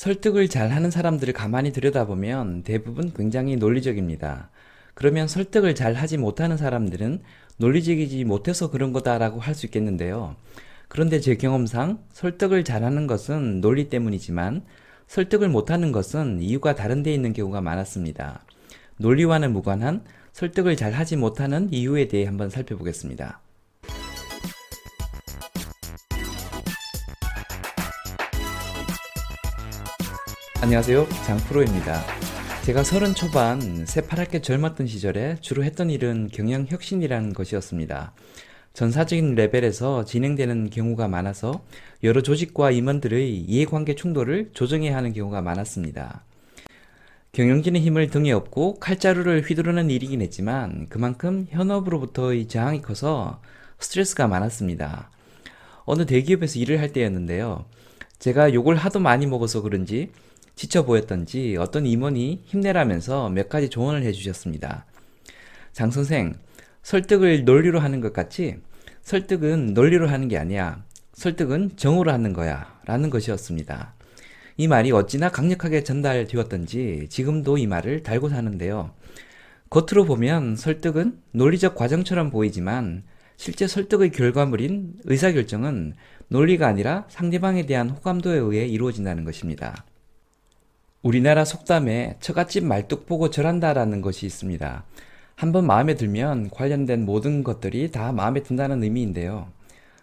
설득을 잘하는 사람들을 가만히 들여다보면 대부분 굉장히 논리적입니다. 그러면 설득을 잘하지 못하는 사람들은 논리적이지 못해서 그런 거다라고 할 수 있겠는데요. 그런데 제 경험상 설득을 잘하는 것은 논리 때문이지만 설득을 못하는 것은 이유가 다른 데 있는 경우가 많았습니다. 논리와는 무관한 설득을 잘하지 못하는 이유에 대해 한번 살펴보겠습니다. 안녕하세요, 장프로입니다. 제가 30 초반 새파랗게 젊었던 시절에 주로 했던 일은 경영혁신이라는 것이었습니다. 전사적인 레벨에서 진행되는 경우가 많아서 여러 조직과 임원들의 이해관계 충돌을 조정해야 하는 경우가 많았습니다. 경영진의 힘을 등에 업고 칼자루를 휘두르는 일이긴 했지만 그만큼 현업으로부터의 저항이 커서 스트레스가 많았습니다. 어느 대기업에서 일을 할 때였는데요. 제가 욕을 하도 많이 먹어서 그런지 지쳐 보였던지 어떤 임원이 힘내라면서 몇 가지 조언을 해주셨습니다. 장 선생, 설득을 논리로 하는 것 같이 설득은 논리로 하는 게 아니야. 설득은 정으로 하는 거야. 라는 것이었습니다. 이 말이 어찌나 강력하게 전달되었던지 지금도 이 말을 달고 사는데요. 겉으로 보면 설득은 논리적 과정처럼 보이지만 실제 설득의 결과물인 의사결정은 논리가 아니라 상대방에 대한 호감도에 의해 이루어진다는 것입니다. 우리나라 속담에 처갓집 말뚝 보고 절한다라는 것이 있습니다. 한번 마음에 들면 관련된 모든 것들이 다 마음에 든다는 의미인데요.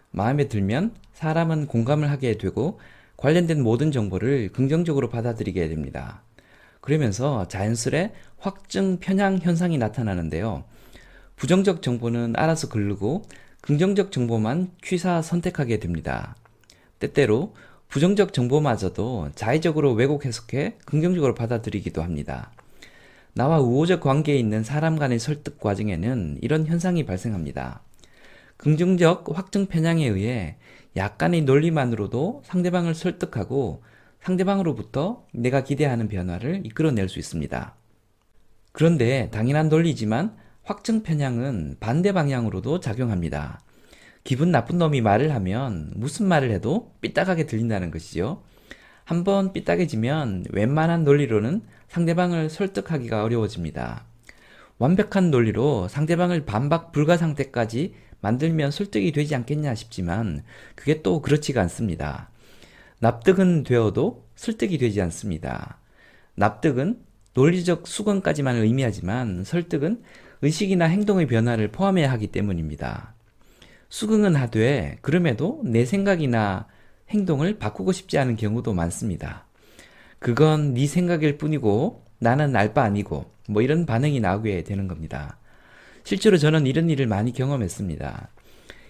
마음에 들면 사람은 공감을 하게 되고 관련된 모든 정보를 긍정적으로 받아들이게 됩니다. 그러면서 자연스레 확증 편향 현상이 나타나는데요. 부정적 정보는 알아서 걸르고 긍정적 정보만 취사 선택하게 됩니다. 때때로 부정적 정보마저도 자의적으로 왜곡 해석해 긍정적으로 받아들이기도 합니다. 나와 우호적 관계에 있는 사람 간의 설득 과정에는 이런 현상이 발생합니다. 긍정적 확증 편향에 의해 약간의 논리만으로도 상대방을 설득하고 상대방으로부터 내가 기대하는 변화를 이끌어낼 수 있습니다. 그런데 당연한 논리지만 확증 편향은 반대 방향으로도 작용합니다. 기분 나쁜 놈이 말을 하면 무슨 말을 해도 삐딱하게 들린다는 것이죠. 한번 삐딱해지면 웬만한 논리로는 상대방을 설득하기가 어려워집니다. 완벽한 논리로 상대방을 반박 불가 상태까지 만들면 설득이 되지 않겠냐 싶지만 그게 또 그렇지가 않습니다. 납득은 되어도 설득이 되지 않습니다. 납득은 논리적 수긍까지만 의미하지만 설득은 의식이나 행동의 변화를 포함해야 하기 때문입니다. 수긍은 하되 그럼에도 내 생각이나 행동을 바꾸고 싶지 않은 경우도 많습니다. 그건 네 생각일 뿐이고 나는 알 바 아니고 뭐 이런 반응이 나오게 되는 겁니다. 실제로 저는 이런 일을 많이 경험했습니다.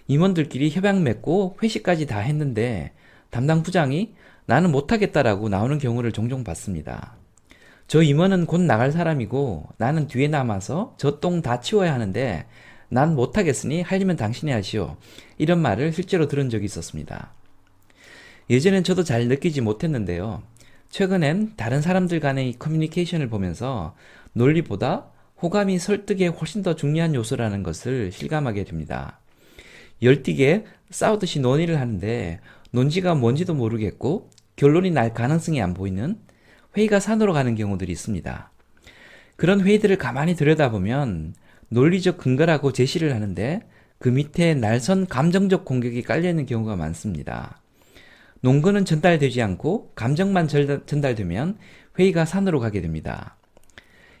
임원들끼리 협약 맺고 회식까지 다 했는데 담당 부장이 나는 못하겠다라고 나오는 경우를 종종 봤습니다. 저 임원은 곧 나갈 사람이고 나는 뒤에 남아서 저 똥 다 치워야 하는데 난 못하겠으니 하려면 당신이 하시오. 이런 말을 실제로 들은 적이 있었습니다. 예전엔 저도 잘 느끼지 못했는데요. 최근엔 다른 사람들 간의 커뮤니케이션을 보면서 논리보다 호감이 설득에 훨씬 더 중요한 요소라는 것을 실감하게 됩니다. 열띠게 싸우듯이 논의를 하는데 논지가 뭔지도 모르겠고 결론이 날 가능성이 안 보이는 회의가 산으로 가는 경우들이 있습니다. 그런 회의들을 가만히 들여다보면 논리적 근거라고 제시를 하는데 그 밑에 날선 감정적 공격이 깔려있는 경우가 많습니다. 논거는 전달되지 않고 감정만 전달되면 회의가 산으로 가게 됩니다.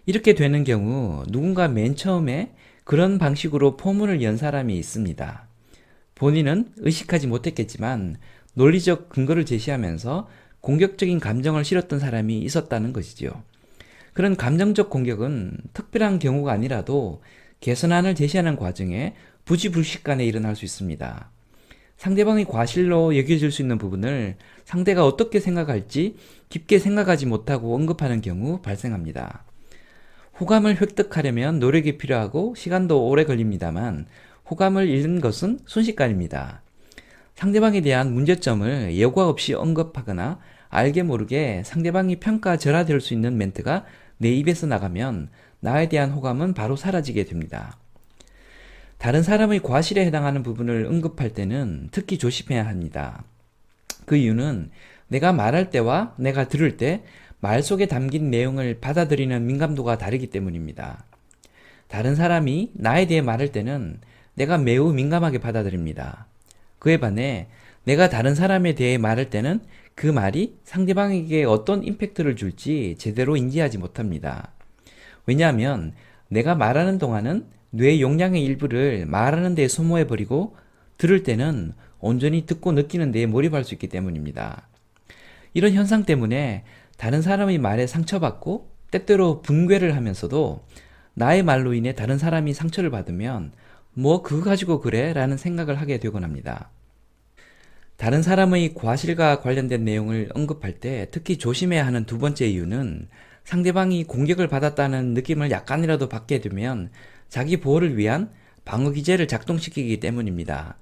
이렇게 되는 경우 누군가 맨 처음에 그런 방식으로 포문을 연 사람이 있습니다. 본인은 의식하지 못했겠지만 논리적 근거를 제시하면서 공격적인 감정을 실었던 사람이 있었다는 것이죠. 그런 감정적 공격은 특별한 경우가 아니라도 개선안을 제시하는 과정에 부지불식간에 일어날 수 있습니다. 상대방의 과실로 여겨질 수 있는 부분을 상대가 어떻게 생각할지 깊게 생각하지 못하고 언급하는 경우 발생합니다. 호감을 획득하려면 노력이 필요하고 시간도 오래 걸립니다만 호감을 잃는 것은 순식간입니다. 상대방에 대한 문제점을 예고가 없이 언급하거나 알게 모르게 상대방이 평가절하될 수 있는 멘트가 내 입에서 나가면 나에 대한 호감은 바로 사라지게 됩니다. 다른 사람의 과실에 해당하는 부분을 언급할 때는 특히 조심해야 합니다. 그 이유는 내가 말할 때와 내가 들을 때 말 속에 담긴 내용을 받아들이는 민감도가 다르기 때문입니다. 다른 사람이 나에 대해 말할 때는 내가 매우 민감하게 받아들입니다. 그에 반해 내가 다른 사람에 대해 말할 때는 그 말이 상대방에게 어떤 임팩트를 줄지 제대로 인지하지 못합니다. 왜냐하면 내가 말하는 동안은 뇌의 용량의 일부를 말하는 데에 소모해버리고 들을 때는 온전히 듣고 느끼는 데에 몰입할 수 있기 때문입니다. 이런 현상 때문에 다른 사람의 말에 상처받고 때때로 분괴를 하면서도 나의 말로 인해 다른 사람이 상처를 받으면 뭐 그거 가지고 그래? 라는 생각을 하게 되곤 합니다. 다른 사람의 과실과 관련된 내용을 언급할 때 특히 조심해야 하는 두 번째 이유는 상대방이 공격을 받았다는 느낌을 약간이라도 받게 되면 자기 보호를 위한 방어기제를 작동시키기 때문입니다.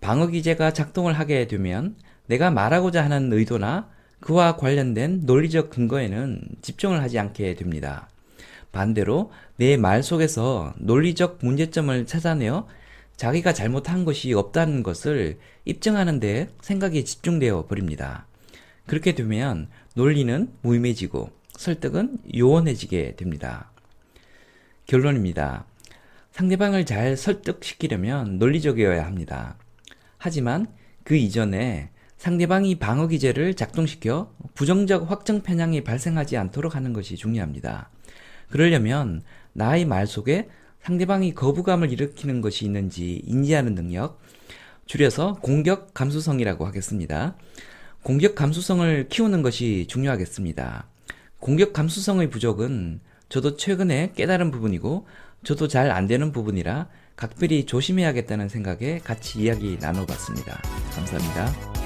방어기제가 작동을 하게 되면 내가 말하고자 하는 의도나 그와 관련된 논리적 근거에는 집중을 하지 않게 됩니다. 반대로 내 말 속에서 논리적 문제점을 찾아내어 자기가 잘못한 것이 없다는 것을 입증하는 데 생각이 집중되어 버립니다. 그렇게 되면 논리는 무의미해지고 설득은 요원해지게 됩니다. 결론입니다. 상대방을 잘 설득시키려면 논리적이어야 합니다. 하지만 그 이전에 상대방이 방어기제를 작동시켜 부정적 확정 편향이 발생하지 않도록 하는 것이 중요합니다. 그러려면 나의 말 속에 상대방이 거부감을 일으키는 것이 있는지 인지하는 능력, 줄여서 공격 감수성이라고 하겠습니다. 공격 감수성을 키우는 것이 중요하겠습니다. 공격 감수성의 부족은 저도 최근에 깨달은 부분이고 저도 잘 안되는 부분이라 각별히 조심해야겠다는 생각에 같이 이야기 나눠봤습니다. 감사합니다.